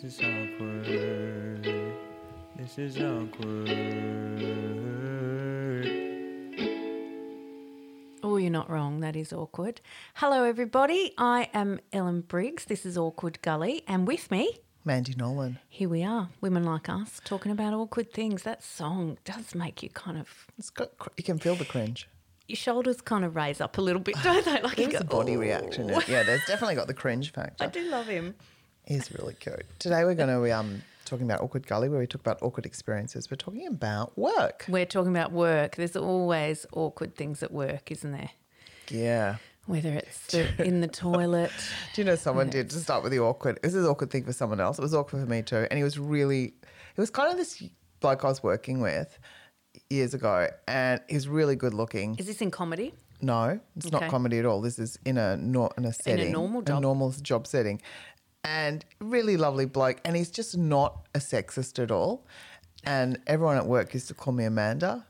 This is awkward. This is awkward. Oh, you're not wrong. That is awkward. Hello, everybody. I am Ellen Briggs. This is Awkward Gully. And with me... Mandy Nolan. Here we are, women like us, talking about awkward things. That song does make you kind of... You can feel the cringe. Your shoulders kind of raise up a little bit, don't they? Like there's a body reaction. Yeah, there's definitely got the cringe factor. I do love him. He's really cute. Today we're going to talking about Awkward Gully, where we talk about awkward experiences. We're talking about work. We're talking about work. There's always awkward things at work, isn't there? Yeah. Whether it's in the toilet. Do you know someone did, to start with the awkward, this is an awkward thing for someone else. It was awkward for me too. And it was kind of this bloke I was working with years ago, and he's really good looking. Is this in comedy? No, it's not comedy at all. This is in a setting. In a normal job. A normal job setting. And really lovely bloke, and he's just not a sexist at all. And everyone at work used to call me Amanda.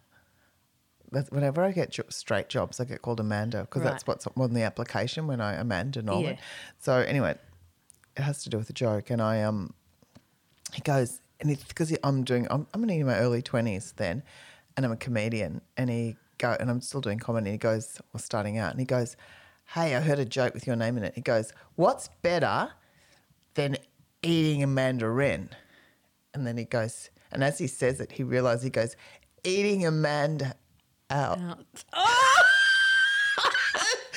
Whenever I get straight jobs, I get called Amanda because that's what's on the application when I Amanda Nolan. Yeah. So anyway, it has to do with a joke. And I he goes, and it's because I'm in my early 20s then, and I'm a comedian. And and I'm still doing comedy. He goes, well, starting out, and he goes, "Hey, I heard a joke with your name in it." He goes, "What's better than eating Amanda Wren?" And then he goes, and as he says it, he realises, he goes, "Eating Amanda." Out. Oh!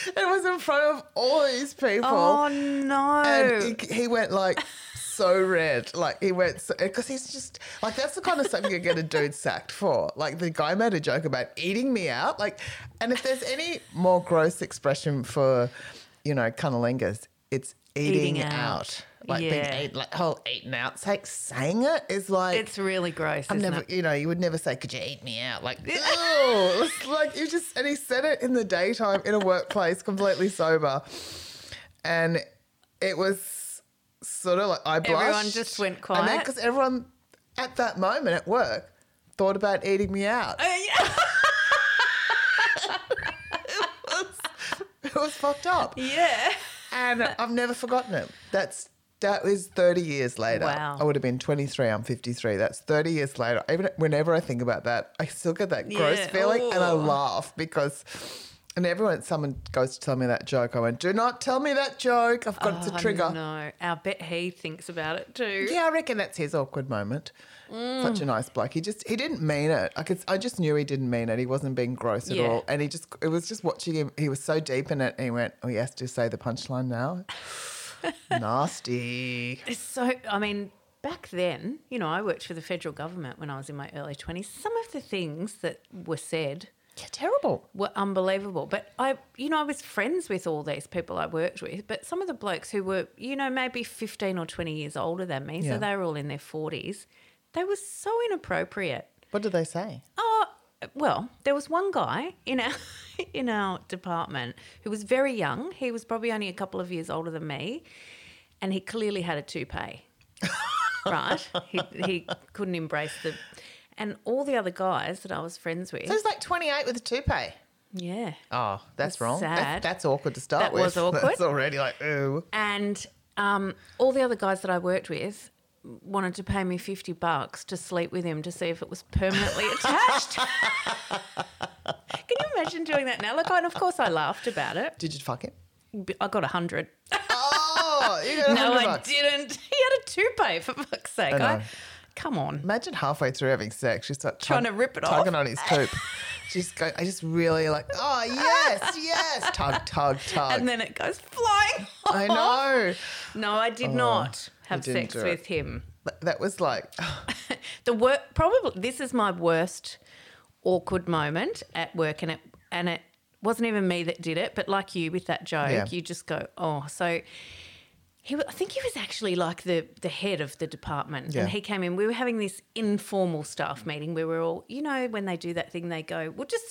It was in front of all these people. Oh, no. And he went like so red. Like he went – because he's just – like that's the kind of stuff you get a dude sacked for. Like the guy made a joke about eating me out. Like, and if there's any more gross expression for, cunnilingus, it's eating out. Like being eaten, like whole eaten out. Like saying it is like, it's really gross. You would never say, "Could you eat me out?" Like, oh, it's like you just. And he said it in the daytime in a workplace, completely sober, and it was sort of like I blushed. Everyone just went quiet, and then because everyone at that moment at work thought about eating me out. Yeah. it was fucked up. Yeah, and I've never forgotten it. That was 30 years later. Wow. I would have been 23. I'm 53. That's 30 years later. Even whenever I think about that, I still get that gross feeling. Ooh. And I laugh because – and everyone, someone goes to tell me that joke, I went, "Do not tell me that joke. I've got it's a trigger." No, I bet he thinks about it too. Yeah, I reckon that's his awkward moment. Mm. Such a nice bloke. He didn't mean it. I just knew he didn't mean it. He wasn't being gross at all. And it was just watching him. He was so deep in it and he went, "Oh, he has to say the punchline now." Nasty. So, I mean, back then, I worked for the federal government when I was in my early 20s. Some of the things that were said terrible. Were unbelievable. But, I was friends with all these people I worked with, but some of the blokes who were, maybe 15 or 20 years older than me, so they were all in their 40s, they were so inappropriate. What did they say? Oh, well, there was one guy in our department who was very young. He was probably only a couple of years older than me, and he clearly had a toupee, right? He couldn't embrace and all the other guys that I was friends with. So he's like 28 with a toupee. Yeah. Oh, that's wrong. Sad. That's awkward to start with. That was awkward. That's already like, ooh. And all the other guys that I worked with wanted to pay me $50 to sleep with him to see if it was permanently attached. Can you imagine doing that now? Like, and of course I laughed about it. Did you fuck him? I got 100. Oh, you got 100 No, bucks. I didn't. He had a toupee, for fuck's sake. Come on. Imagine halfway through having sex, just like trying to rip it off. Tugging on his poop. I just really like, oh, yes, yes. Tug, tug, tug. And then it goes flying off. I know. No, I did not have sex with him. That was like. The work, probably, this is my worst awkward moment at work, and it wasn't even me that did it, but like you with that joke, you just go, oh. So I think he was actually like the head of the department and he came in. We were having this informal staff meeting where we're all, when they do that thing, they go, we'll just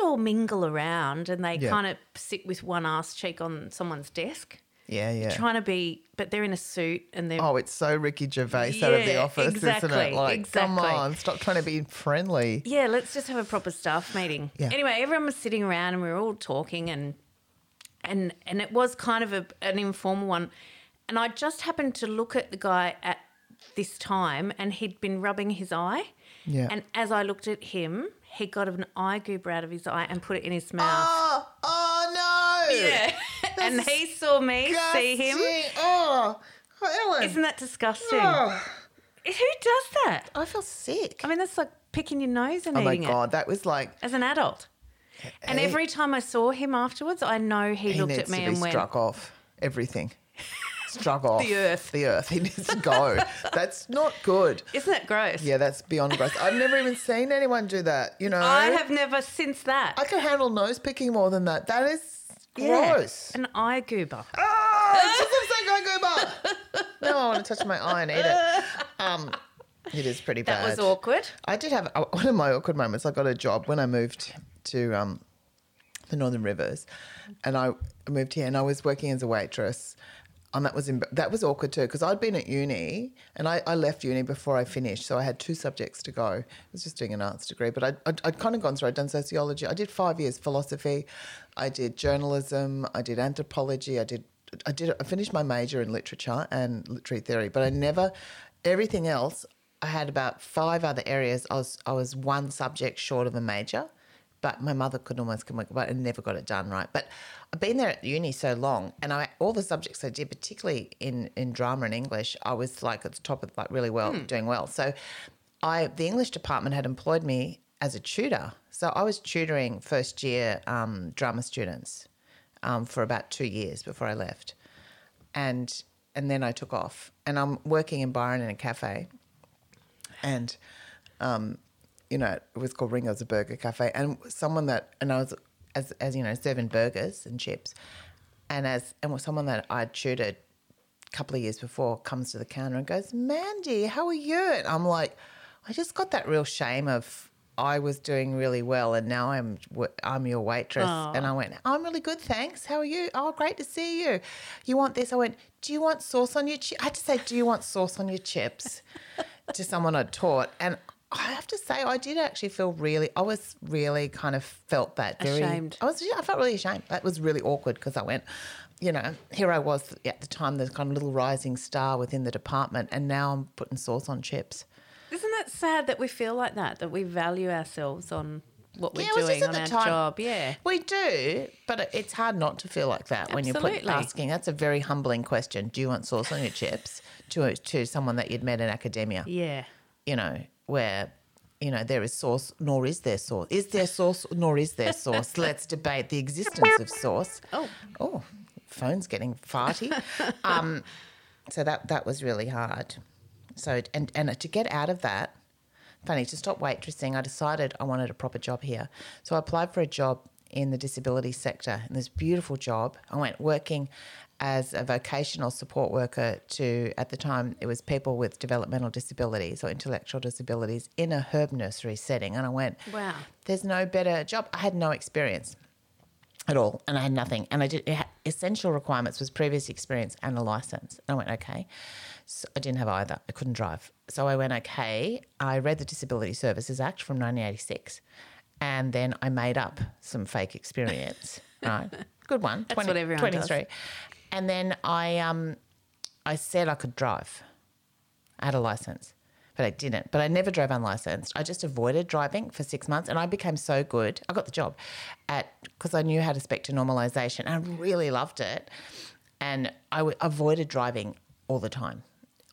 all mingle around, and they kind of sit with one ass cheek on someone's desk. Yeah, yeah. Trying to be, but they're in a suit and they're... Oh, it's so Ricky Gervais out of The Office, isn't it? Like, come on, stop trying to be friendly. Yeah, let's just have a proper staff meeting. Yeah. Anyway, everyone was sitting around and we were all talking and it was kind of an informal one, And I just happened to look at the guy at this time and he'd been rubbing his eye. Yeah. And as I looked at him, he got an eye goober out of his eye and put it in his mouth. Oh no! Yeah. And he saw me see him. Oh, Ellen. Isn't that disgusting? Oh. Who does that? I feel sick. I mean, that's like picking your nose and eating it. Oh, my God, that was like... As an adult. Hey. And every time I saw him afterwards, I know he looked at me and went... He needs to be struck off. Everything. Struck off. The earth. He needs to go. That's not good. Isn't that gross? Yeah, that's beyond gross. I've never even seen anyone do that, you know. I have never since that. I can handle nose picking more than that. That is gross. Yeah, an eye goober. Oh, it's just like eye goober. No, I want to touch my eye and eat it. It is pretty bad. That was awkward. I did have one of my awkward moments. I got a job when I moved to the Northern Rivers, and I moved here and I was working as a waitress. And that was awkward too, because I'd been at uni and I left uni before I finished, so I had 2 subjects to go. I was just doing an arts degree, but I'd kind of gone through. I'd done sociology. I did 5 years philosophy. I did journalism. I did anthropology. I finished my major in literature and literary theory, but everything else, I had about 5 other areas. I was 1 subject short of a major. But my mother couldn't almost come up with it and never got it done right. But I've been there at uni so long, and all the subjects I did, particularly in drama and English, I was like at the top of like really well, doing well. So the English department had employed me as a tutor. So I was tutoring first year drama students for about 2 years before I left. And then I took off. And I'm working in Byron in a cafe, and you know, it was called Ringo's Burger Cafe, and someone and I was as you know, serving burgers and chips, and someone that I tutored a couple of years before comes to the counter and goes, "Mandy, how are you?" And I'm like, I just got that real shame of I was doing really well and now I'm your waitress. Aww. And I went, "I'm really good, thanks. How are you?" "Oh, great to see you. You want this?" I went, "Do you want sauce on your chips?" I had to say, "Do you want sauce on your chips?" to someone I'd taught, and I have to say I did actually feel I was really kind of felt that. Ashamed. I felt really ashamed. That was really awkward because I went, you know, here I was at the time the kind of little rising star within the department, and now I'm putting sauce on chips. Isn't that sad that we feel like that we value ourselves on what we're doing on our job? Yeah, we do, but it's hard not to feel like that. Absolutely. When you're asking. That's a very humbling question, "Do you want sauce on your chips?" to someone that you'd met in academia. Yeah. You know. Where, you know, there is sauce, nor is there sauce. Is there sauce, nor is there sauce? Let's debate the existence of sauce. Oh, phone's getting farty. So that was really hard. So and to get out of that, funny, to stop waitressing, I decided I wanted a proper job here. So I applied for a job in the disability sector, and this beautiful job. I went working as a vocational support worker to, at the time, it was people with developmental disabilities or intellectual disabilities in a herb nursery setting. And I went, wow, there's no better job. I had no experience at all, and I had nothing. And I did essential requirements was previous experience and a license. And I went, okay. So I didn't have either. I couldn't drive. So I went, okay. I read the Disability Services Act from 1986, and then I made up some fake experience. Right, good one. That's what everyone 23. Does. And then I said I could drive. I had a license, but I didn't. But I never drove unlicensed. I just avoided driving for 6 months, and I became so good. I got the job because I knew how to speak to normalisation. I really loved it, and I avoided driving all the time,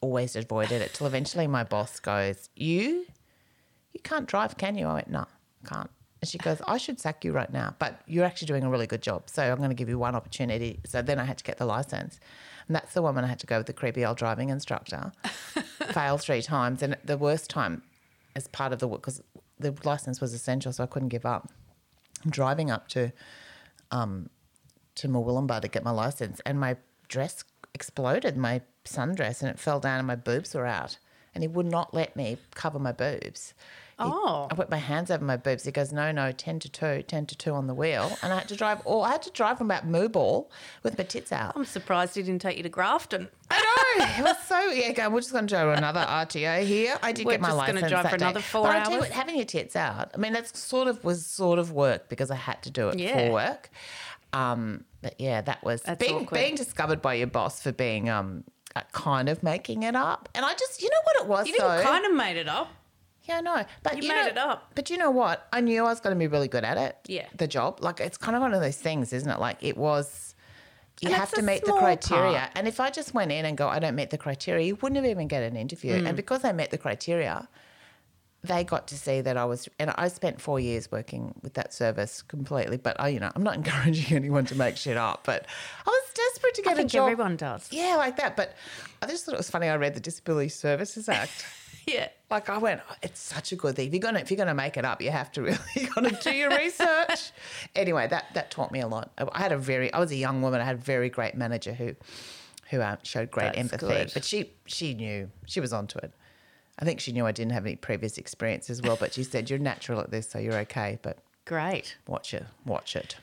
always avoided it, till eventually my boss goes, you can't drive, can you? I went, no, can't. And she goes, I should sack you right now, but you're actually doing a really good job, so I'm going to give you one opportunity. So then I had to get the licence. And that's the woman I had to go with, the creepy old driving instructor. Failed 3 times, and the worst time as part of the work, because the licence was essential, so I couldn't give up. I'm driving up to Mwurlumbah to get my licence, and my dress exploded, my sundress, and it fell down and my boobs were out. And he would not let me cover my boobs. I put my hands over my boobs. He goes, no, 10 to 2 on the wheel. And I had to drive from about Mooball with my tits out. I'm surprised he didn't take you to Grafton. I know. It was so, we're just going to do another RTO here. I did get my license that day. We're just going to drive for another 4 hours. But I tell you what, having your tits out, I mean, that was sort of work because I had to do it for work. But yeah, that was being discovered by your boss for being kind of making it up. And I just, you know what it was, you didn't kind of made it up. Yeah, I know. But you made it up. But you know what? I knew I was going to be really good at it. Yeah. The job. Like, it's kind of one of those things, isn't it? Like, it was, you have to meet the criteria. Part. And if I just went in and go, I don't meet the criteria, you wouldn't have even get an interview. Mm. And because I met the criteria, they got to see that I was, and I spent 4 years working with that service completely. But I, you know, I'm not encouraging anyone to make shit up. But I was desperate to get a job. I think everyone does. Yeah, like that. But I just thought it was funny. I read the Disability Services Act. Yeah. Like I went, oh, it's such a good thing. If you're gonna make it up, you have to really gotta do your research. Anyway, that taught me a lot. I was a young woman. I had a very great manager who showed great empathy. Good. But she knew, she was onto it. I think she knew I didn't have any previous experience as well, but she said, you're natural at this, so you're okay. But great. Watch it.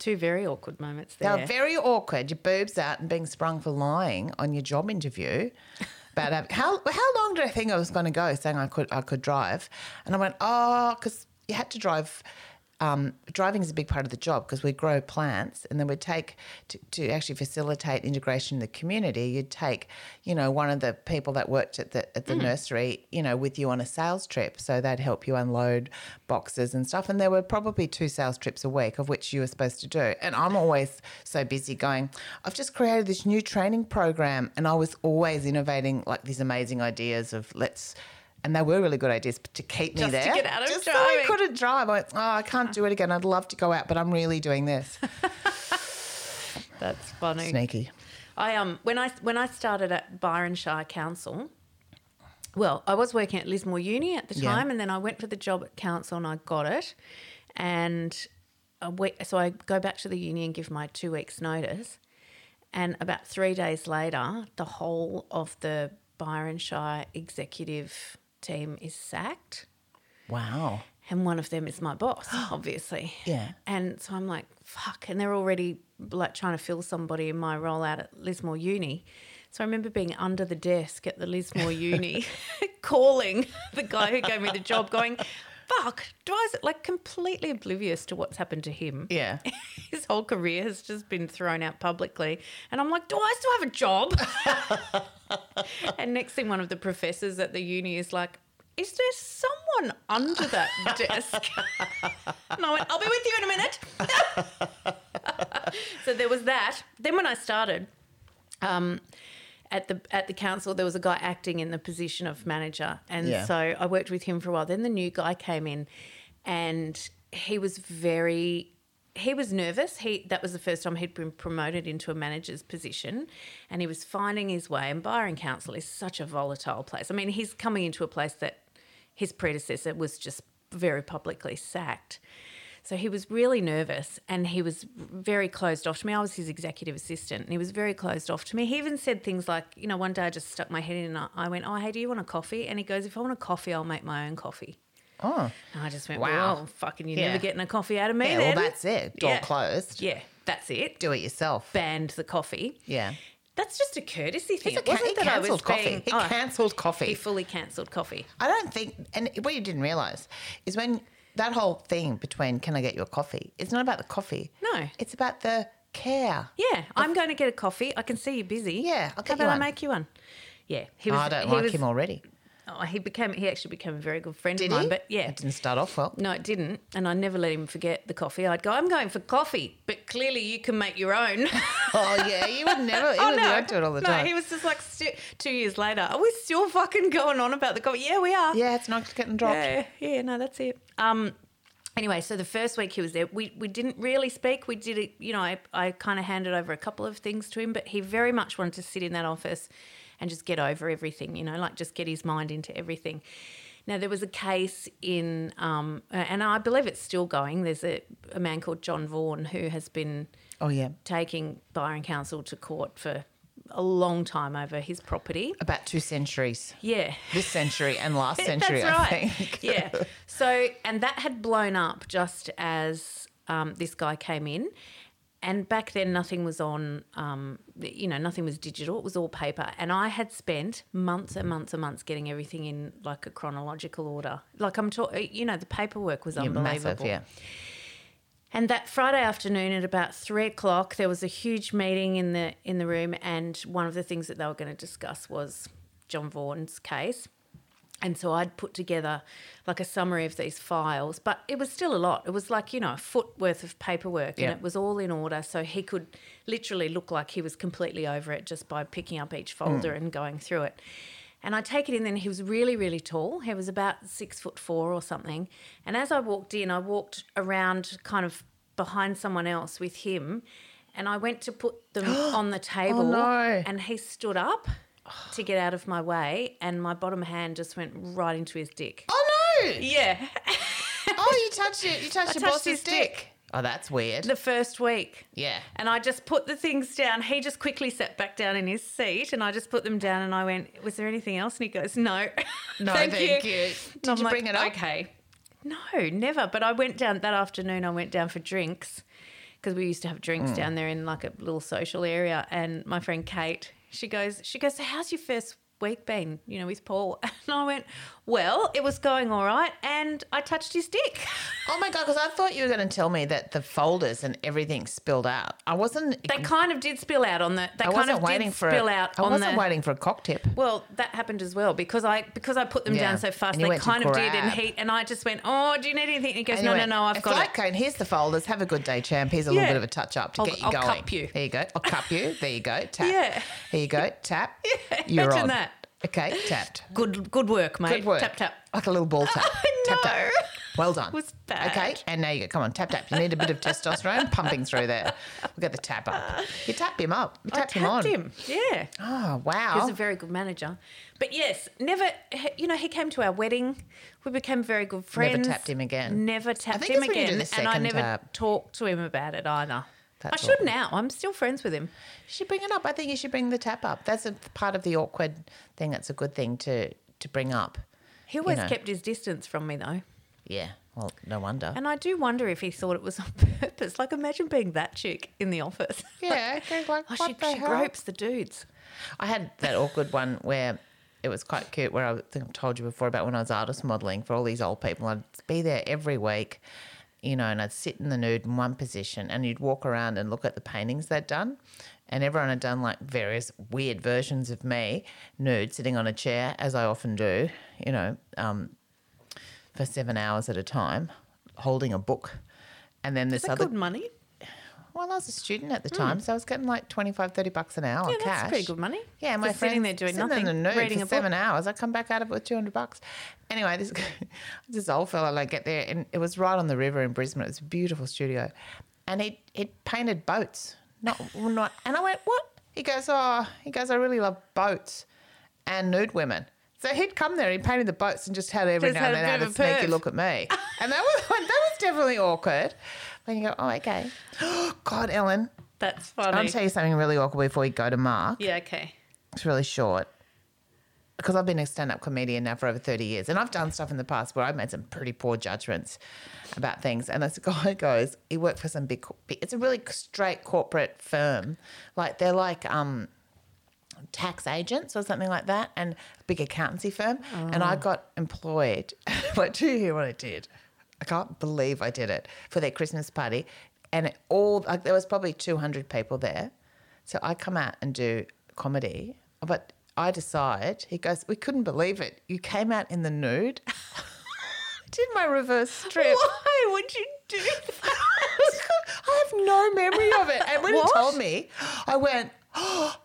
Two very awkward moments there. They were very awkward. Your boobs out and being sprung for lying on your job interview. About how long did I think I was going to go saying I could drive? And I went, because you had to drive. Driving is a big part of the job because we grow plants and then we'd take, to actually facilitate integration in the community, you'd take, you know, one of the people that worked at the nursery, you know, with you on a sales trip. So they'd help you unload boxes and stuff. And there were probably 2 sales trips a week of which you were supposed to do. And I'm always so busy going, I've just created this new training program, and I was always innovating like these amazing ideas of and they were really good ideas, but to keep me there. Just to get out of driving. Just so I couldn't drive. I went, I can't do it again. I'd love to go out, but I'm really doing this. That's funny. Sneaky. I when I started at Byron Shire Council, well, I was working at Lismore Uni at the time, and then I went for the job at council and I got it. And so I go back to the uni and give my 2 weeks' notice, and about 3 days later, the whole of the Byron Shire executive team is sacked. Wow. And one of them is my boss, obviously. Yeah. And so I'm like, fuck. And they're already like trying to fill somebody in my role out at Lismore Uni. So I remember being under the desk at the Lismore Uni calling the guy who gave me the job going, fuck, like completely oblivious to what's happened to him. Yeah. His whole career has just been thrown out publicly. And I'm like, do I still have a job? And next thing, one of the professors at the uni is like, is there someone under that desk? And I went, I'll be with you in a minute. So there was that. Then when I started at the council, there was a guy acting in the position of manager, and so I worked with him for a while. Then the new guy came in, and he was nervous. That was the first time he'd been promoted into a manager's position, and he was finding his way. And Byron Council is such a volatile place. I mean, he's coming into a place that his predecessor was just very publicly sacked. So he was really nervous, and he was very closed off to me. I was his executive assistant, and he was very closed off to me. He even said things like, you know, one day I just stuck my head in and I went, oh, hey, do you want a coffee? And he goes, if I want a coffee, I'll make my own coffee. Oh. And I just went, wow, well, fucking you're never getting a coffee out of me then. Well, that's it. Door closed. Yeah, that's it. Do it yourself. Banned the coffee. Yeah. That's just a courtesy thing. He cancelled coffee. He cancelled coffee. He fully cancelled coffee. I don't think – and what you didn't realise is when – that whole thing between can I get you a coffee, it's not about the coffee. No. It's about the care. Yeah, I'm going to get a coffee. I can see you're busy. Yeah, I'll get you one. How about I make you one? Yeah. I don't like him already. Oh, he actually became a very good friend of mine. But yeah. It didn't start off well. No, it didn't, and I never let him forget the coffee. I'd go, I'm going for coffee, but clearly you can make your own. Oh, yeah, you would never. He would react to it all the time. No, he was just like 2 years later, are we still fucking going on about the coffee? Yeah, we are. Yeah, it's not getting dropped. Yeah, no, that's it. Anyway, so the first week he was there, we didn't really speak. We did it, you know, I kind of handed over a couple of things to him, but he very much wanted to sit in that office and just get over everything, you know, like just get his mind into everything. Now, there was a case in, and I believe it's still going, there's a man called John Vaughan who has been taking Byron Council to court for a long time over his property. About 2 centuries. Yeah. This century and last century, I think. Yeah. So, and that had blown up just as this guy came in. And back then nothing was on, you know, nothing was digital. It was all paper. And I had spent months and months and months getting everything in like a chronological order. Like I'm talking, you know, the paperwork was unbelievable. Massive, yeah. And that Friday afternoon at about 3 o'clock, there was a huge meeting in the room, and one of the things that they were going to discuss was John Vaughan's case. And so I'd put together like a summary of these files, but it was still a lot. It was like, a foot worth of paperwork, and it was all in order, so he could literally look like he was completely over it just by picking up each folder and going through it. And I take it in then, he was really, really tall. He was about 6'4" or something. And as I walked in, I walked around kind of behind someone else with him, and I went to put them on the table, and he stood up to get out of my way, and my bottom hand just went right into his dick. Oh, no! Yeah. You touched it. You touched your boss's dick. Oh, that's weird. The first week. Yeah. And I just put the things down. He just quickly sat back down in his seat, and I just put them down, and I went, "Was there anything else?" And he goes, "No." No, thank you. Did you bring it up? Okay. No, never. But I went down that afternoon. I went down for drinks because we used to have drinks down there in like a little social area, and my friend Kate, She goes, "So how's your first week been, with Paul?" And I went, "Well, it was going all right, and I touched his dick." Oh, my God, because I thought you were going to tell me that the folders and everything spilled out. I wasn't. They kind of did spill out on the. They kind of did spill out on the. I wasn't waiting for a cock tip. Well, that happened as well because I put them down so fast. They kind of did, and I just went, "Oh, do you need anything?" And he goes, and "No, I've got it." "Okay, here's the folders. Have a good day, champ. Here's a little bit of a touch up to get you going. I'll cup you. There you go. I'll cup you. There you go. Tap. Yeah. Here you go. Tap. Yeah. You're imagine on that. Okay, tapped. Good work, mate. Good work. Tap, tap. Like a little ball tap. No. Tap, tap. Well done. It was bad. Okay, and now you go. Come on, tap, tap. You need a bit of testosterone pumping through there. We'll get the tap up. You tap him up. You tap him on. I tapped him, yeah. Oh, wow. He was a very good manager. But, yes, never, he came to our wedding. We became very good friends. Never tapped him again. And I never talked to him about it either. That's I should awkward. Now. I'm still friends with him. You should bring it up. I think you should bring the tap up. That's a part of the awkward thing. That's a good thing to bring up. He always kept his distance from me, though. Yeah, well, no wonder. And I do wonder if he thought it was on purpose. Like, imagine being that chick in the office. Yeah. She gropes the dudes. I had that awkward one where it was quite cute, where I think I've told you before about when I was artist modelling for all these old people. I'd be there every week. And I'd sit in the nude in one position, and you'd walk around and look at the paintings they'd done, and everyone had done like various weird versions of me, nude, sitting on a chair, as I often do, for 7 hours at a time, holding a book. And then this other good money? Well, I was a student at the time, so I was getting like $25-$30 an hour cash. Yeah, that's pretty good money. Yeah, my friend sitting there doing nothing, in the nude reading for a 7 hours. I come back out of it with $200. Anyway, this old fella, I get there, and it was right on the river in Brisbane. It was a beautiful studio, and it painted boats. Not. And I went, "What?" He goes, "I really love boats and nude women." So he'd come there, he painted the boats, and just had every now and then had a sneaky look at me, and that was definitely awkward. Then you go, "Oh, okay." God, Ellen. That's funny. I'll tell you something really awkward before we go to Mark. Yeah, okay. It's really short because I've been a stand-up comedian now for over 30 years, and I've done stuff in the past where I've made some pretty poor judgments about things. And this guy goes, he worked for some big it's a really straight corporate firm. Like they're like tax agents or something like that, and a big accountancy firm. Oh. And I got employed. Like, do you hear what I did? I can't believe I did it, for their Christmas party, and there was probably 200 people there. So I come out and do comedy, but I decide, he goes, "We couldn't believe it. You came out in the nude." I did my reverse strip. Why would you do that? I have no memory of it. And when he told me, I went, "Oh,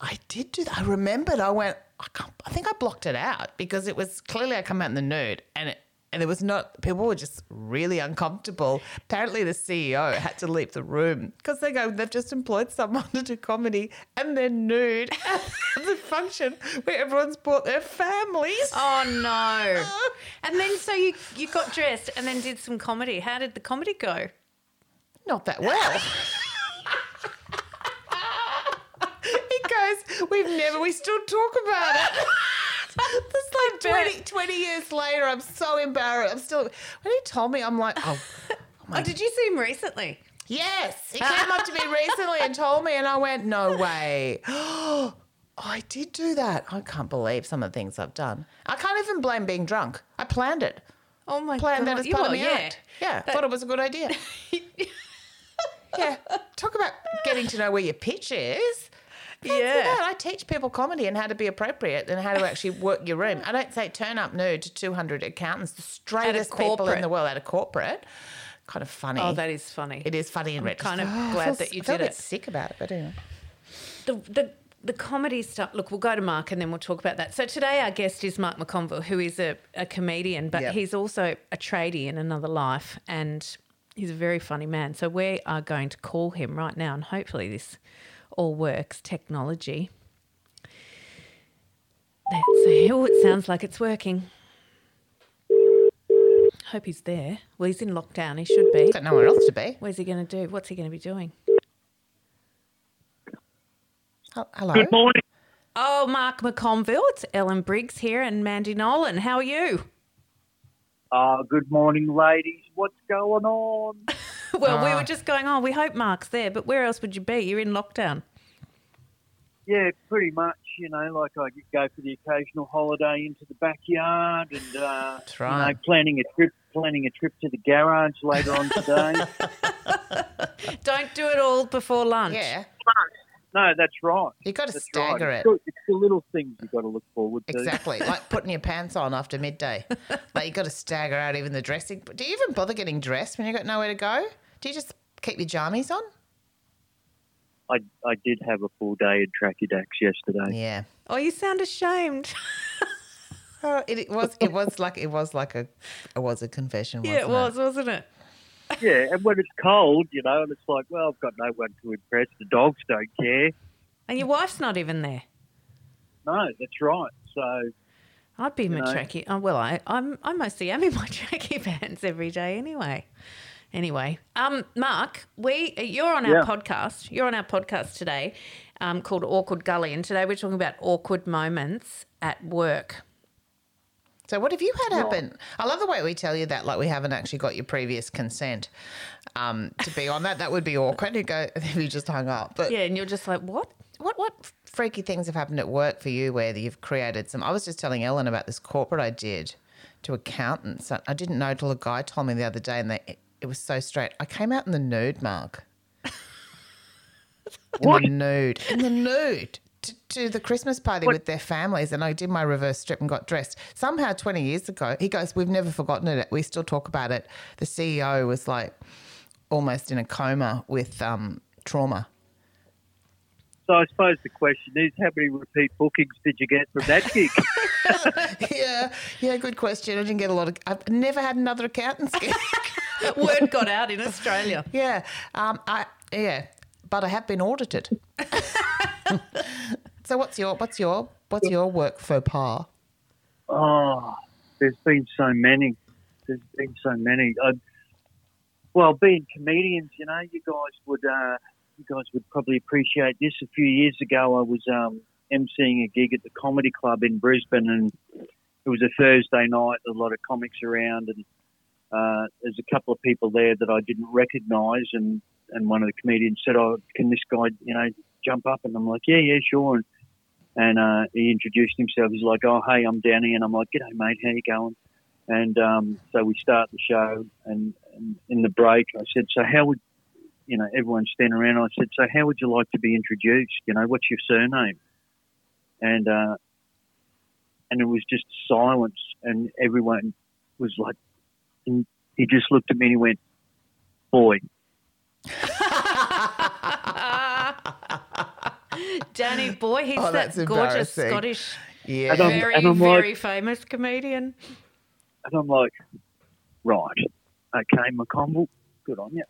I did do that." I remembered. I went, I think I blocked it out because it was clearly I come out in the nude, and it. And there was people were just really uncomfortable. Apparently the CEO had to leave the room because they go, "They've just employed someone to do comedy and they're nude at the function where everyone's brought their families." Oh, no. And then so you got dressed and then did some comedy. How did the comedy go? Not that well. He goes, we still talk about it. That's like 20 years later. I'm so embarrassed. I'm still. When he told me, I'm like, oh my. Oh, did you see him recently? Yes, he came up to me recently and told me, and I went, "No way. Oh, I did do that. I can't believe some of the things I've done. I can't even blame being drunk. I planned it. Oh my planned God. That as part of my act. Yeah, I thought it was a good idea. Yeah, talk about getting to know where your pitch is. That's yeah, I teach people comedy and how to be appropriate and how to actually work your room. I don't say turn up nude to 200 accountants, the straightest people in the world out of corporate. Kind of funny. Oh, that is funny. It is funny in retrospect. I'm kind of glad that you did it. I feel a bit sick about it, but anyway. The comedy stuff, look, we'll go to Mark and then we'll talk about that. So today our guest is Mark McConville, who is a comedian, but he's also a tradie in another life and he's a very funny man. So we are going to call him right now and hopefully this all works, technology. Oh, it sounds like it's working. Hope he's there. Well, he's in lockdown. He should be. He's got nowhere else to be. Where's he going to do? What's he going to be doing? Oh, hello. Good morning. Oh, Mark McConville. It's Ellen Briggs here and Mandy Nolan. How are you? Good morning, ladies. What's going on? Well, we were just going on. We hope Mark's there, but where else would you be? You're in lockdown. Yeah, pretty much, you know, like I go for the occasional holiday into the backyard and you know, planning a trip to the garage later on today. Don't do it all before lunch. Yeah. No, that's right. You've got to stagger it. It's the little things you've got to look forward to. Exactly, like putting your pants on after midday. Like you've got to stagger out even the dressing. Do you even bother getting dressed when you've got nowhere to go? Do you just keep your jammies on? I did have a full day at Tracky Dax yesterday. Yeah. Oh, you sound ashamed. It was a confession, wasn't it? Yeah, it was, wasn't it? Yeah, and when it's cold, you know, and it's like, well, I've got no one to impress. The dogs don't care. And your wife's not even there. No, that's right. So I'd be in my trackie. Oh, well, I mostly am in my trackie pants every day anyway. Anyway, Mark, you're on our podcast. You're on our podcast today called Awkward Gully, and today we're talking about awkward moments at work. So what have you had happen? I love the way we tell you that, like we haven't actually got your previous consent to be on that. That would be awkward if you just hung up. But yeah, and you're just like, what? What freaky things have happened at work for you where you've created some – I was just telling Ellen about this corporate I did to accountants. I didn't know till a guy told me the other day, and it was so straight. I came out in the nude, Mark. What? In the nude. To the Christmas party with their families, and I did my reverse strip and got dressed. Somehow 20 years ago, he goes, we've never forgotten it. We still talk about it. The CEO was like almost in a coma with trauma. So I suppose the question is, how many repeat bookings did you get from that gig? yeah, good question. I didn't get a lot of – I've never had another accountant's gig. Word got out in Australia. Yeah. But I have been audited. So what's your work faux pas? Oh, there's been so many. Being comedians, you know, you guys would probably appreciate this. A few years ago, I was emceeing a gig at the comedy club in Brisbane, and it was a Thursday night. A lot of comics around, and there's a couple of people there that I didn't recognise, and one of the comedians said, "Oh, can this guy, you know, jump up?" And I'm like, yeah, sure. And he introduced himself. He's like, "Oh, hey, I'm Danny." And I'm like, "G'day, mate. How you going?" And so we start the show. And in the break, I said, "So how would you know?" Everyone's standing around. I said, "So how would you like to be introduced? You know, what's your surname?" And it was just silence. And everyone was like, and he just looked at me and he went, "Boy." Danny Boy, he's that gorgeous Scottish, very famous comedian. And I'm like, right, okay, McConville, good on you.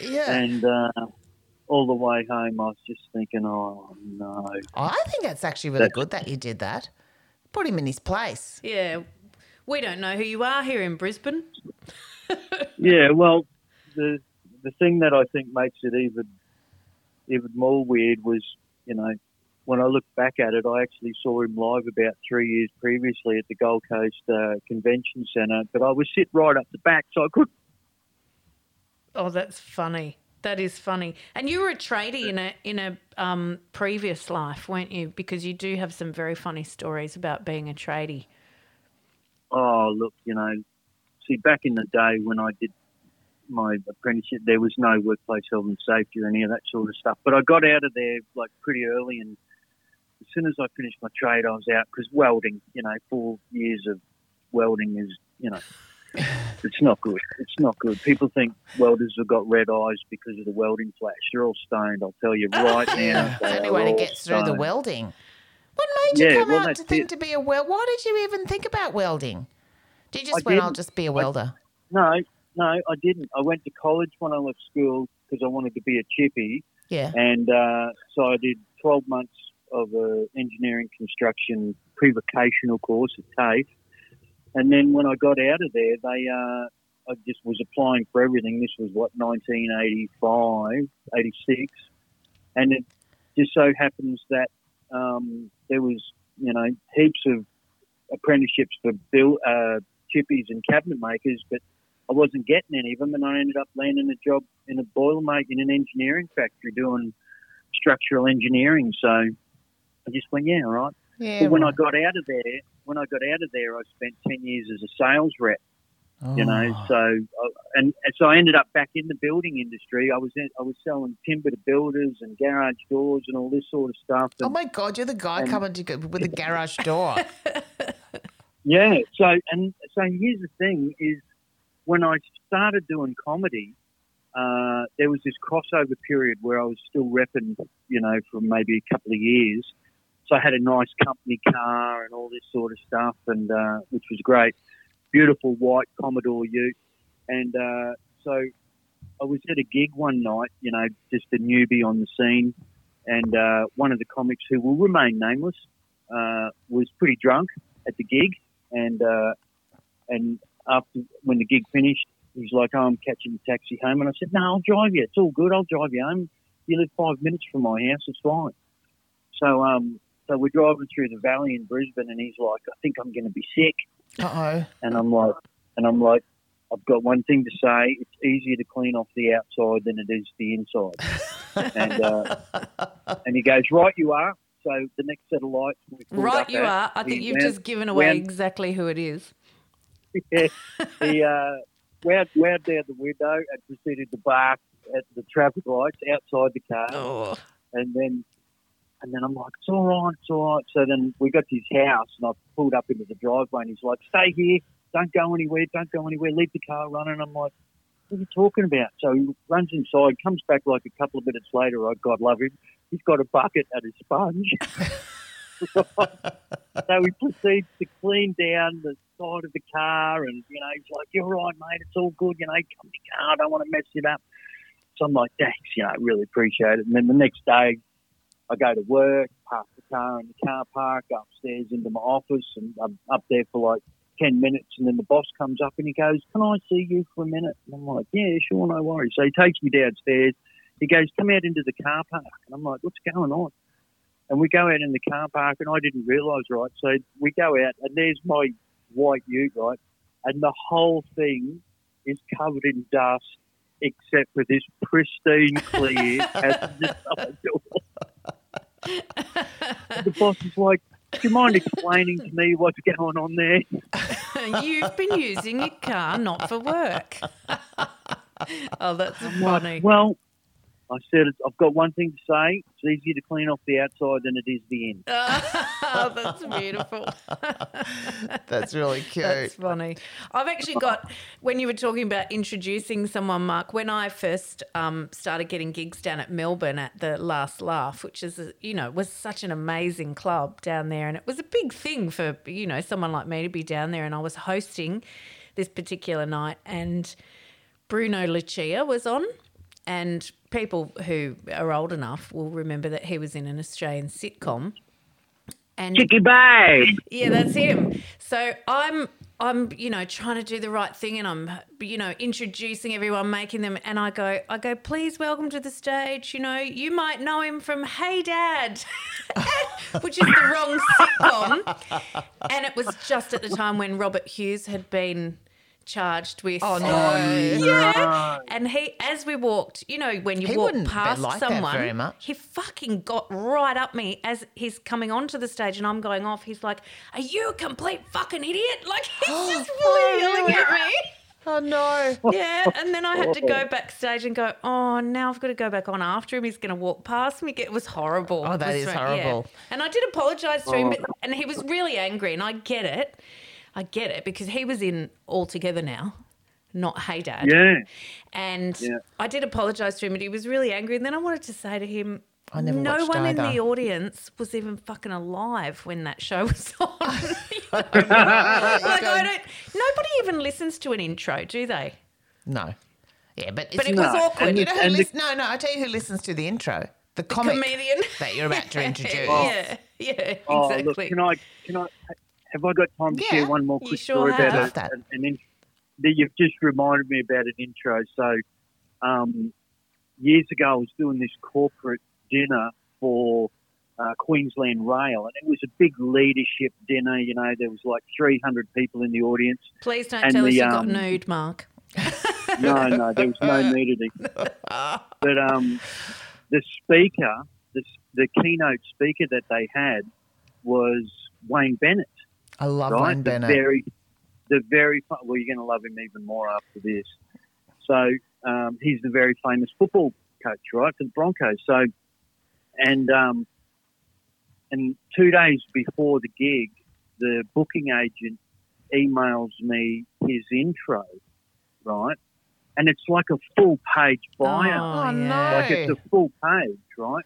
Yeah. And all the way home I was just thinking, oh, no. I think that's actually really good that you did that. Put him in his place. Yeah. We don't know who you are here in Brisbane. Yeah, well, the thing that I think makes it even more weird was, you know, when I look back at it, I actually saw him live about 3 years previously at the Gold Coast Convention Centre, but I was sit right up the back, so I couldn't. Oh, that's funny. That is funny. And you were a tradie in a previous life, weren't you? Because you do have some very funny stories about being a tradie. Oh, look, you know, see, back in the day when I did my apprenticeship, there was no workplace health and safety or any of that sort of stuff. But I got out of there like pretty early, and as soon as I finished my trade, I was out because welding, 4 years of welding is, it's not good. It's not good. People think welders have got red eyes because of the welding flash. They're all stoned, I'll tell you right now. The only way to get through the welding. What made you come out to think to be a welder? Why did you even think about welding? Did you just I'll just be a welder? No, I didn't. I went to college when I left school because I wanted to be a chippy. Yeah. And so I did 12 months of an engineering construction pre-vocational course at TAFE. And then when I got out of there, I just was applying for everything. This was, 1985, 86. And it just so happens that there was, heaps of apprenticeships for chippies and cabinet makers, but I wasn't getting any of them, and I ended up landing a job in a in an engineering factory doing structural engineering. So I just went, yeah, all right. Yeah, but I got out of there, I spent 10 years as a sales rep, So I ended up back in the building industry. I was selling timber to builders and garage doors and all this sort of stuff. And, oh, my God, you're the guy coming with a garage door. Yeah. So here's the thing is, when I started doing comedy, there was this crossover period where I was still repping, for maybe a couple of years. So I had a nice company car and all this sort of stuff, and which was great. Beautiful white Commodore ute. And so I was at a gig one night, just a newbie on the scene. And one of the comics who will remain nameless was pretty drunk at the gig. And after, when the gig finished, he was like, "Oh, I'm catching a taxi home." And I said, "No, I'll drive you. It's all good. I'll drive you home. You live 5 minutes from my house. It's fine." So we're driving through the valley in Brisbane, and he's like, "I think I'm going to be sick." Uh-oh. And I'm like, I've got one thing to say. It's easier to clean off the outside than it is the inside. And he goes, "Right, you are." So the next set of lights. Right, you are. I think you've just given away exactly who it is. Yeah, he wound down the window and proceeded to bark at the traffic lights outside the car. Oh. And then I'm like, "It's all right, it's all right." So then we got to his house, and I pulled up into the driveway, and he's like, "Stay here, don't go anywhere, leave the car running." I'm like, "What are you talking about?" So he runs inside, comes back like a couple of minutes later. Oh, God love him. He's got a bucket and a sponge. So he proceeds to clean down the side of the car, and he's like, "You're right, mate, it's all good, come to car, I don't want to mess it up." So I'm like, "Thanks, I really appreciate it." And then the next day I go to work, park the car in the car park, go upstairs into my office, and I'm up there for like 10 minutes, and then the boss comes up and he goes, "Can I see you for a minute?" And I'm like, "Yeah, sure, no worries." So he takes me downstairs, he goes, "Come out into the car park." And I'm like, "What's going on?" And we go out in the car park, and I didn't realise, right? So we go out, and there's my white ute, right? And the whole thing is covered in dust, except for this pristine clear at the side door. The boss is like, "Do you mind explaining to me what's going on there? You've been using your car not for work." Oh, that's funny. Like, well, I said, "I've got one thing to say. It's easier to clean off the outside than it is the in." Oh, that's beautiful. That's really cute. That's funny. I've actually got, when you were talking about introducing someone, Mark, when I first started getting gigs down at Melbourne at the Last Laugh, which is, was such an amazing club down there, and it was a big thing for, someone like me to be down there, and I was hosting this particular night, and Bruno Lucia was on. And people who are old enough will remember that he was in an Australian sitcom. And Chicky and Bay. Yeah, that's him. So I'm trying to do the right thing, and I'm introducing everyone, making them, and I go, "Please welcome to the stage, you might know him from Hey Dad," which is the wrong sitcom. And it was just at the time when Robert Hughes had been charged with and he, as we walked, when you walk past someone very much, he fucking got right up me as he's coming onto the stage, and I'm going off, he's like, "Are you a complete fucking idiot?" Like, he's just really yelling at me. Oh, no. Yeah, and then I had to go backstage and go, oh, now I've got to go back on after him. He's going to walk past me. It was horrible. Oh, that is horrible. Yeah. And I did apologise to him, but, and he was really angry, and I get it. I get it because he was in All Together Now, not Hey Dad. Yeah. And I did apologise to him, but he was really angry. And then I wanted to say to him, I never watched one either. In the audience was even fucking alive when that show was on. Nobody even listens to an intro, do they? No. Yeah, but it was awkward. And you know I tell you who listens to the intro. The comedian that you're about to introduce. Exactly. Look, have I got time to share one more quick story about that? That you've just reminded me about an intro. So, years ago, I was doing this corporate dinner for Queensland Rail, and it was a big leadership dinner. You know, there was like 300 people in the audience. Please don't tell us you got nude, Mark. No, there was no nudity. But the speaker, the keynote speaker that they had was Wayne Bennett. I love Wayne Bennett. Well, you're going to love him even more after this. So he's the very famous football coach, right, for the Broncos. So, and 2 days before the gig, the booking agent emails me his intro, right, and it's like a full-page bio. Oh, no. Like it's a full page, right?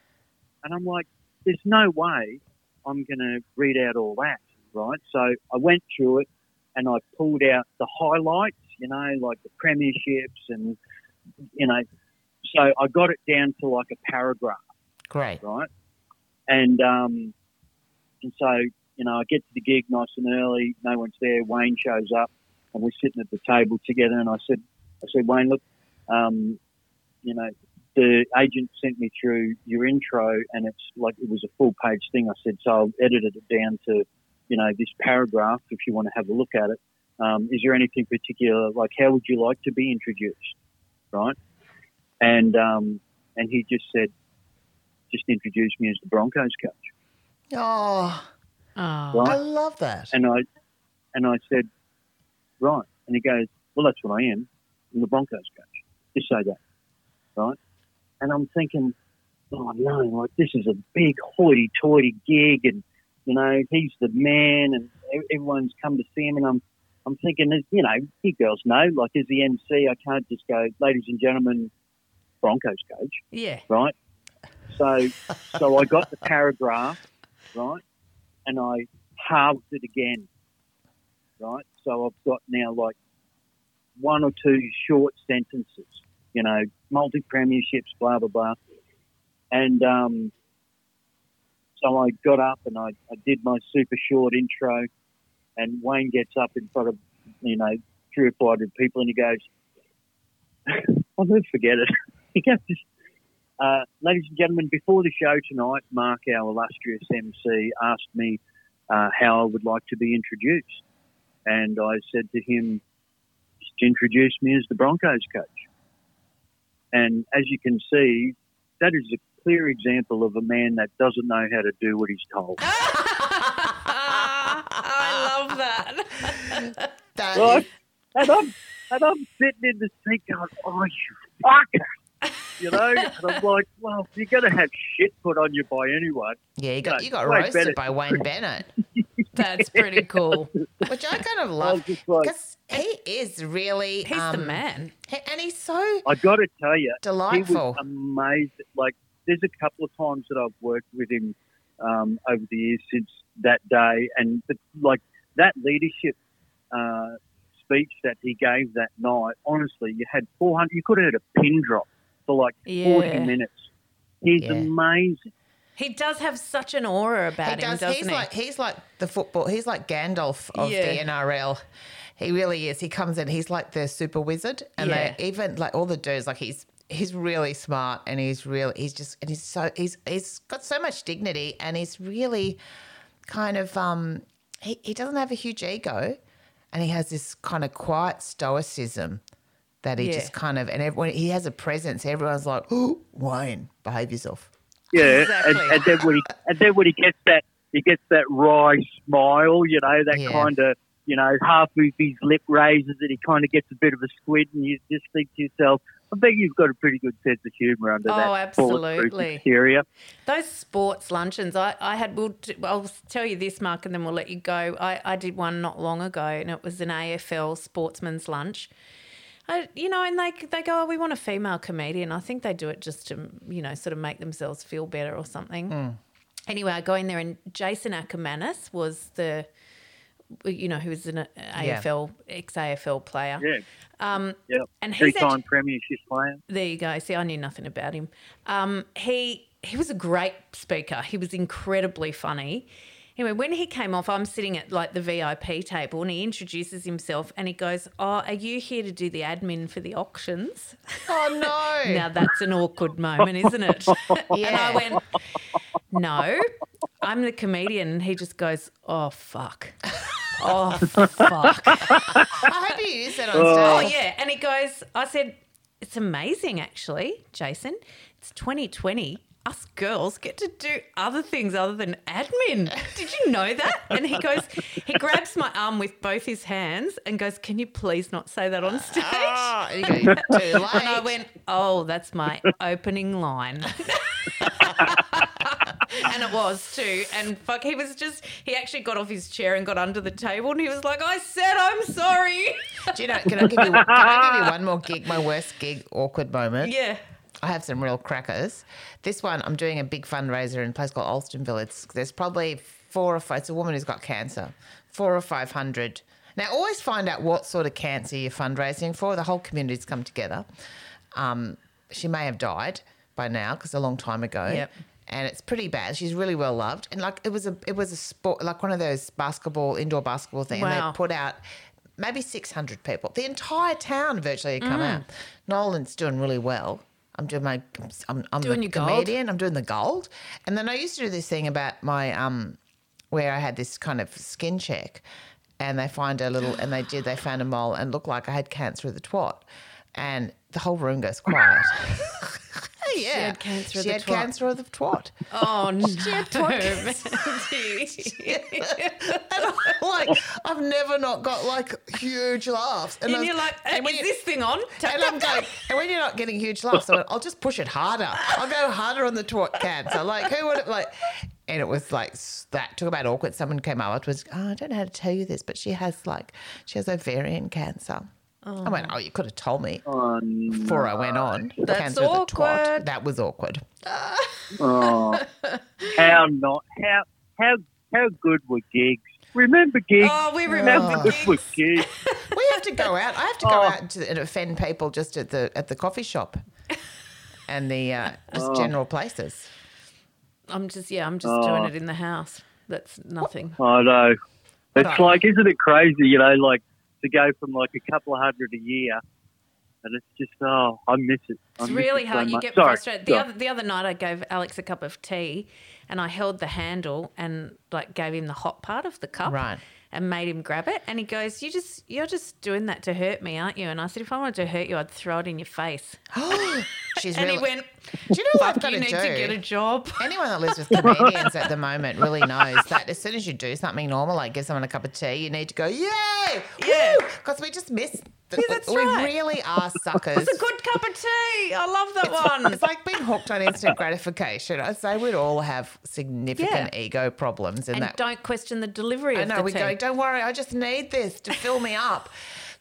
And I'm like, there's no way I'm going to read out all that, right? So I went through it and I pulled out the highlights, you know, like the premierships and, you know, so I got it down to like a paragraph. Great. Right? And so, you know, I get to the gig nice and early. No one's there. Wayne shows up and we're sitting at the table together. And I said, Wayne, look, you know, the agent sent me through your intro and it's like it was a full-page thing. I said, so I've edited it down to, you know, this paragraph if you want to have a look at it. Is there anything particular, like how would you like to be introduced, right? And he just said, just introduce me as the Broncos coach. Oh, right? I love that. And I said, right. And he goes, well, that's what I am. I'm the Broncos coach. Just say that, right? And I'm thinking, oh, no, like this is a big hoity-toity gig and, you know, he's the man and everyone's come to see him and I'm thinking, you know, you girls know, like as the MC, I can't just go, ladies and gentlemen, Broncos coach. Yeah. Right? So I got the paragraph, right, and I halved it again, right? So I've got now like one or two short sentences, you know, multi-premierships, blah, blah, blah. And so I got up and I did my super short intro. And Wayne gets up in front of, you know, 300 or 400 people and he goes, I'll never forget it. He goes, ladies and gentlemen, before the show tonight, Mark, our illustrious MC, asked me how I would like to be introduced. And I said to him, just introduce me as the Broncos coach. And as you can see, that is a clear example of a man that doesn't know how to do what he's told. I love that. Right? And I'm sitting in the seat going, oh, you fucker. You know? And I'm like, well, you're going to have shit put on you by anyone. Yeah, you got roasted by Wayne Bennett. That's pretty cool. Which I kind of love. Because he is really... He's the man. And he's so... I got to tell you. Delightful. He was amazing. Like, there's a couple of times that I've worked with him over the years since that day, and like that leadership speech that he gave that night, honestly, you had 400. You could have had a pin drop for like 40 minutes. He's amazing. He does have such an aura about him, doesn't he? He's like the football. He's like Gandalf of the NRL. He really is. He comes in. He's like the super wizard, and they even like all the dudes. Like he's really smart, and he's got so much dignity, and he's really kind of he doesn't have a huge ego, and he has this kind of quiet stoicism that he just kind of, and everyone, he has a presence. Everyone's like, oh, Wayne, behave yourself. Yeah, exactly. and then when he gets that, he gets that wry smile, you know, that kind of. you know, half of his lip raises and he kind of gets a bit of a squint, and you just think to yourself, I bet you've got a pretty good sense of humour under that. Oh, absolutely. Exterior. Those sports luncheons, I had, I'll tell you this, Mark, and then we'll let you go. I did one not long ago, and it was an AFL sportsman's lunch. You know, and they go, oh, we want a female comedian. I think they do it just to, you know, sort of make themselves feel better or something. Mm. Anyway, I go in there and Jason Ackermanis was the, you know, who was an AFL, ex-AFL player. Yeah. And he's three-time premiership player. There you go. See, I knew nothing about him. He was a great speaker. He was incredibly funny. Anyway, when he came off, I'm sitting at like the VIP table, and he introduces himself and he goes, oh, are you here to do the admin for the auctions? Oh, no. Now that's an awkward moment, isn't it? Yeah. And I went, no, I'm the comedian. And he just goes, oh, fuck. Oh, fuck. I hope you use that on stage. Oh, yeah. And he goes, I said, it's amazing actually, Jason. It's 2020. Us girls get to do other things other than admin. Did you know that? And he goes, he grabs my arm with both his hands and goes, can you please not say that on stage? Oh, you go, you're too late. And I went, oh, that's my opening line. And it was too. And fuck, he was just, he actually got off his chair and got under the table, and he was like, I said I'm sorry. Do you know, can I give you one more gig, my worst gig, awkward moment? Yeah. I have some real crackers. This one, I'm doing a big fundraiser in a place called Alstonville. There's probably four or five. It's a woman who's got cancer, 400 or 500. Now, always find out what sort of cancer you're fundraising for. The whole community's come together. She may have died by now because a long time ago. Yep. And it's pretty bad. She's really well loved. And, like, it was a sport, like one of those indoor basketball things. Wow. They put out maybe 600 people. The entire town virtually had come out. Nolan's doing really well. I'm doing the comedian. Gold. I'm doing the gold. And then I used to do this thing about my where I had this kind of skin check, and they found a mole and looked like I had cancer of the twat, and the whole room goes quiet. Yeah. She had cancer of the twat. Oh, no. She had twat cancer. And I'm like, I've never not got like huge laughs. And you're like, is this thing on? And I'm going, and when you're not getting huge laughs, I went, I'll just push it harder. I'll go harder on the twat cancer. Like, who would it like? And it was like that. Talk about awkward. Someone came up and was, oh, I don't know how to tell you this, but she has ovarian cancer. Oh. I went, oh, you could have told me before I went on. That's awkward. That was awkward. Oh, how good were gigs? Remember gigs? Oh, we remember gigs. Good gigs. We have to go out. I have to go out and offend people just at the coffee shop and the just general places. I'm just doing it in the house. That's nothing. I know. It's like, isn't it crazy? You know, like, to go from like a couple of hundred a year, and it's just, oh, I miss it. It's really hard. You get frustrated. The other night I gave Alex a cup of tea, and I held the handle and like gave him the hot part of the cup, right, and made him grab it. And he goes, "You're just doing that to hurt me, aren't you?" And I said, "If I wanted to hurt you, I'd throw it in your face." She's and really... he went, do you know what? You need to get a job. Anyone that lives with comedians at the moment really knows that as soon as you do something normal, like give someone a cup of tea, you need to go, yay! Yeah. Because we just miss we really are suckers. It's a good cup of tea. I love that one. It's like being hooked on instant gratification. I say we'd all have significant ego problems. And that, don't question the delivery of the tea. I know, we go, don't worry, I just need this to fill me up.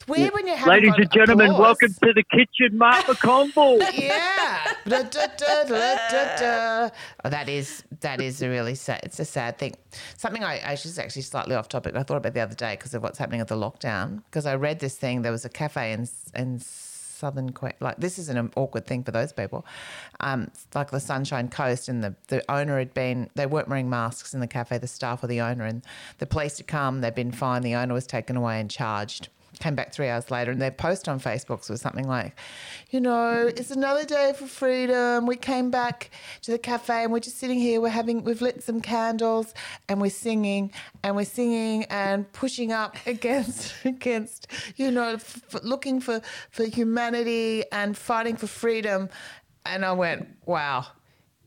Weird when you have ladies and gentlemen, welcome to the kitchen, Mark McConville. Yeah. Da, da, da, da, da. Oh, that is a really sad. It's a sad thing. Something I just actually slightly off topic. I thought about the other day because of what's happening at the lockdown. Because I read this thing. There was a cafe in southern Queensland. Like, this is an awkward thing for those people. Like the Sunshine Coast, and the owner they weren't wearing masks in the cafe. The staff or the owner, and the police had come. They'd been fined. The owner was taken away and charged. Came back 3 hours later, and their post on Facebook was something like, you know, it's another day for freedom. We came back to the cafe and we're just sitting here. We've lit some candles and we're singing and pushing up against, you know, looking for humanity and fighting for freedom. And I went, wow,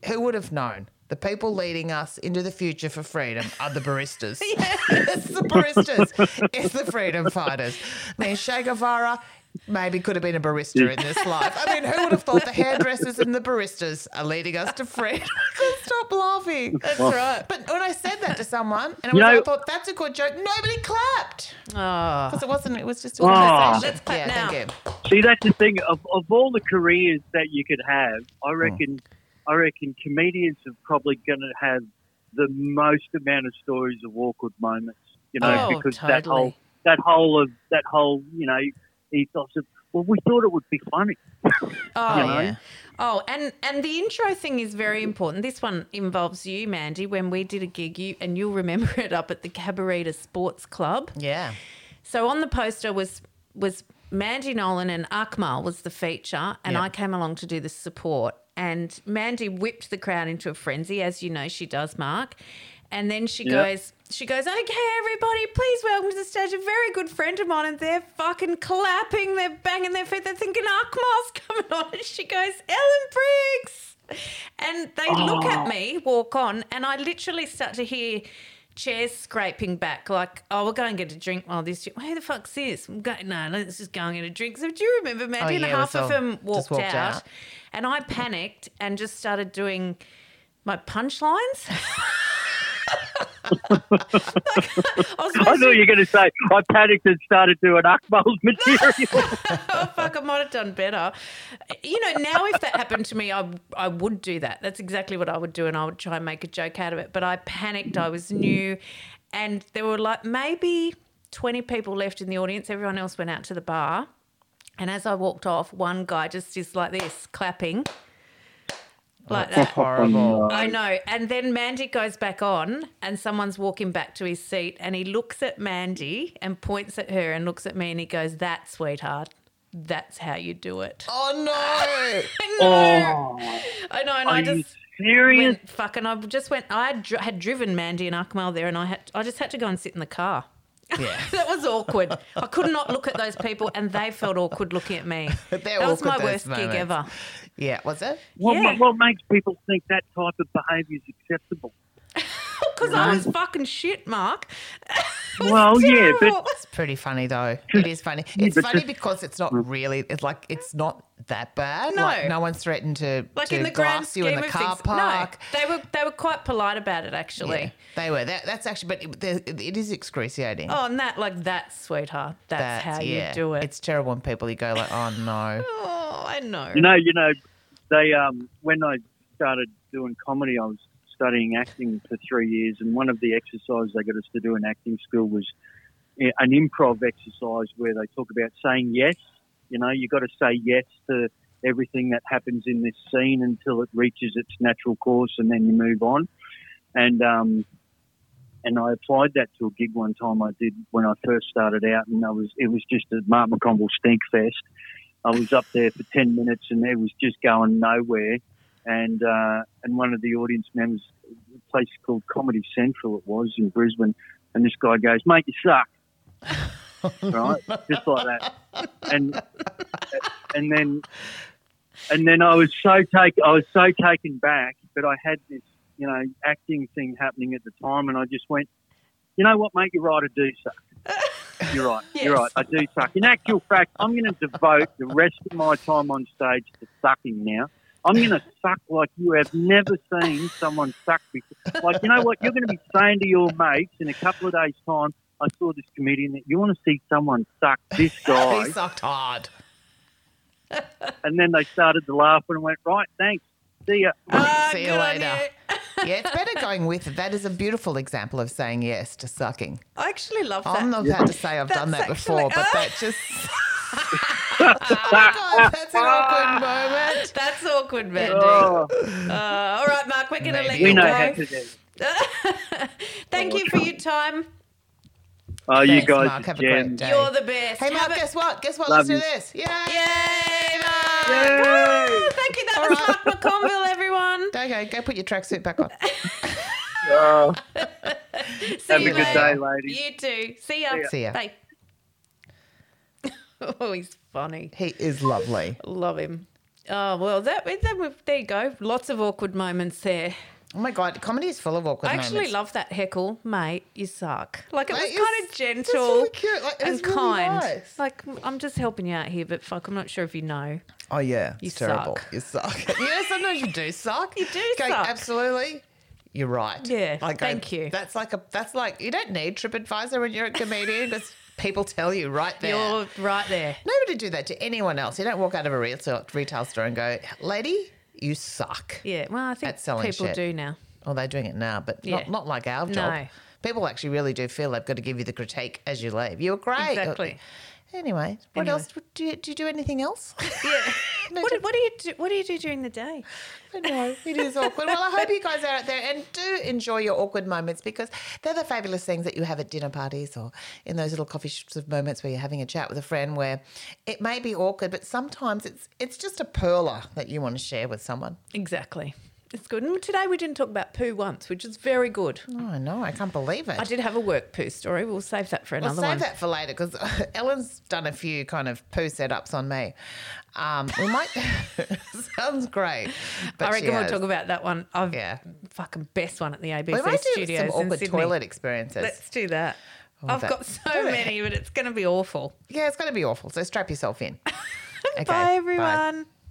who would have known The people leading us into the future for freedom are the baristas. Yes, the baristas. It's the freedom fighters. I mean, Che Guevara maybe could have been a barista in this life. I mean, who would have thought the hairdressers and the baristas are leading us to freedom? Stop laughing. That's right. But when I said that to someone and I thought, that's a good joke, nobody clapped. Because it wasn't, it was just a conversation. Let's clap now. Thank you. See, that's the thing. Of all the careers that you could have, I reckon comedians are probably going to have the most amount of stories of awkward moments, you know, because totally. that whole you know, ethos of, well, we thought it would be funny. Yeah. Oh, and the intro thing is very important. This one involves you, Mandy. When we did a gig, you'll remember it, up at the Cabarita Sports Club. Yeah. So on the poster was Mandy Nolan and Akmal was the feature, and I came along to do the support. And Mandy whipped the crowd into a frenzy, as you know she does, Mark. And then she goes, okay, everybody, please welcome to the stage a very good friend of mine. And they're fucking clapping, they're banging their feet, they're thinking Akmal's coming on. And she goes, Ellen Briggs. And they look at me, walk on, and I literally start to hear chairs scraping back, like, oh, we'll go and get a drink while this. Who the fuck's this? No, let's just go and get a drink. So do you remember, Mandy? And half of them walked out. And I panicked and just started doing my punchlines. I thought you were going to say, I panicked and started doing Akmal's material. Oh, fuck, I might have done better. You know, now if that happened to me, I would do that. That's exactly what I would do, and I would try and make a joke out of it. But I panicked. I was new, and there were like maybe 20 people left in the audience. Everyone else went out to the bar, and as I walked off, one guy just is like this, clapping. Like that. Horrible. I know. And then Mandy goes back on and someone's walking back to his seat and he looks at Mandy and points at her and looks at me and he goes, that, sweetheart, that's how you do it. Oh, no. I know. And I just serious? I had driven Mandy and Akmal there and I just had to go and sit in the car. Yeah. That was awkward. I could not look at those people and they felt awkward looking at me. That was my worst gig ever. Yeah, was it? What makes people think that type of behaviour is acceptable? Because I was fucking shit, Mark. Well, terrible. Yeah. But it's pretty funny though. It is funny. It's funny because it's not really – it's like it's not that bad. No. Like no one's threatened to glass you in the car park. No, they were quite polite about it actually. Yeah, they were. That's actually – but it is excruciating. Oh, and that, sweetheart, that's how you do it. It's terrible when people you go like, oh, no. Oh, I know. You know, they when I started doing comedy I was studying acting for 3 years, and one of the exercises they got us to do in acting school was an improv exercise where they talk about saying yes. You know, you got to say yes to everything that happens in this scene until it reaches its natural course, and then you move on. And I applied that to a gig one time I did when I first started out, and it was just a Mark McConville stink fest. I was up there for 10 minutes, and it was just going nowhere. And one of the audience members, a place called Comedy Central it was in Brisbane, and this guy goes, mate, you suck. Right? Just like that. And then I was so taken back, but I had this, you know, acting thing happening at the time, and I just went, you know what, mate, you're right, I do suck. You're right, yes. You're right, I do suck. In actual fact, I'm going to devote the rest of my time on stage to sucking now. I'm going to suck like you have never seen someone suck before. Like, you know what? You're going to be saying to your mates in a couple of days' time, I saw this comedian that you want to see someone suck this guy. He sucked hard. And then they started to laugh and went, right, thanks, see ya. See you later. Yeah, it's better going with it. That is a beautiful example of saying yes to sucking. I actually love that. I'm not about to say I've done that before, but that just... Oh, my God, that's an awkward moment. That's awkward, Mandy. Oh. All right, Mark, we're going to let you go. Thank you for your time. Oh, thanks, you guys, Mark. Have a great day. You're the best. Hey, Mark, guess what? Guess what? Let's do this. Yay! Yay, Mark! Yay. Oh, thank you. That was Mark McConville, everyone. Okay, go put your tracksuit back on. Oh. Have a good day, ladies. You too. See ya. Bye. Oh, he's funny. He is lovely. Love him. Oh, well, there you go. Lots of awkward moments there. Oh, my God, comedy is full of awkward moments. I actually love that heckle, mate, you suck. Like, it was kind of gentle really cute. Like, and really kind. Nice. Like, I'm just helping you out here, but, fuck, I'm not sure if you know. Oh, yeah. It's terrible. Suck. You suck. Yeah, sometimes you do suck. You do suck. Absolutely. You're right. Yeah, thank you. That's like you don't need TripAdvisor when you're a comedian because people tell you right there. You're right there. Nobody do that to anyone else. You don't walk out of a retail store and go, lady, you suck. Yeah, well, I think people do now. Oh, they're doing it now, but not like our job. No. People actually really do feel they've got to give you the critique as you leave. You were great. Exactly. Anyway, what else? Do you do anything else? Yeah. What do you do during the day? I know, it is awkward. Well, I hope you guys are out there and do enjoy your awkward moments because they're the fabulous things that you have at dinner parties or in those little coffee shops of moments where you're having a chat with a friend where it may be awkward, but sometimes it's just a pearler that you want to share with someone. Exactly. It's good. And today we didn't talk about poo once, which is very good. Oh, I know. I can't believe it. I did have a work poo story. We'll save that for another one. We'll save that for later because Ellen's done a few kind of poo setups on me. We might – sounds great. But I reckon we'll talk about that one. Fucking best one at the ABC Studios in Sydney. We might do some awkward toilet experiences. Let's do that. Oh, I've got so many, but it's going to be awful. Yeah, it's going to be awful. So strap yourself in. Okay, bye, everyone. Bye.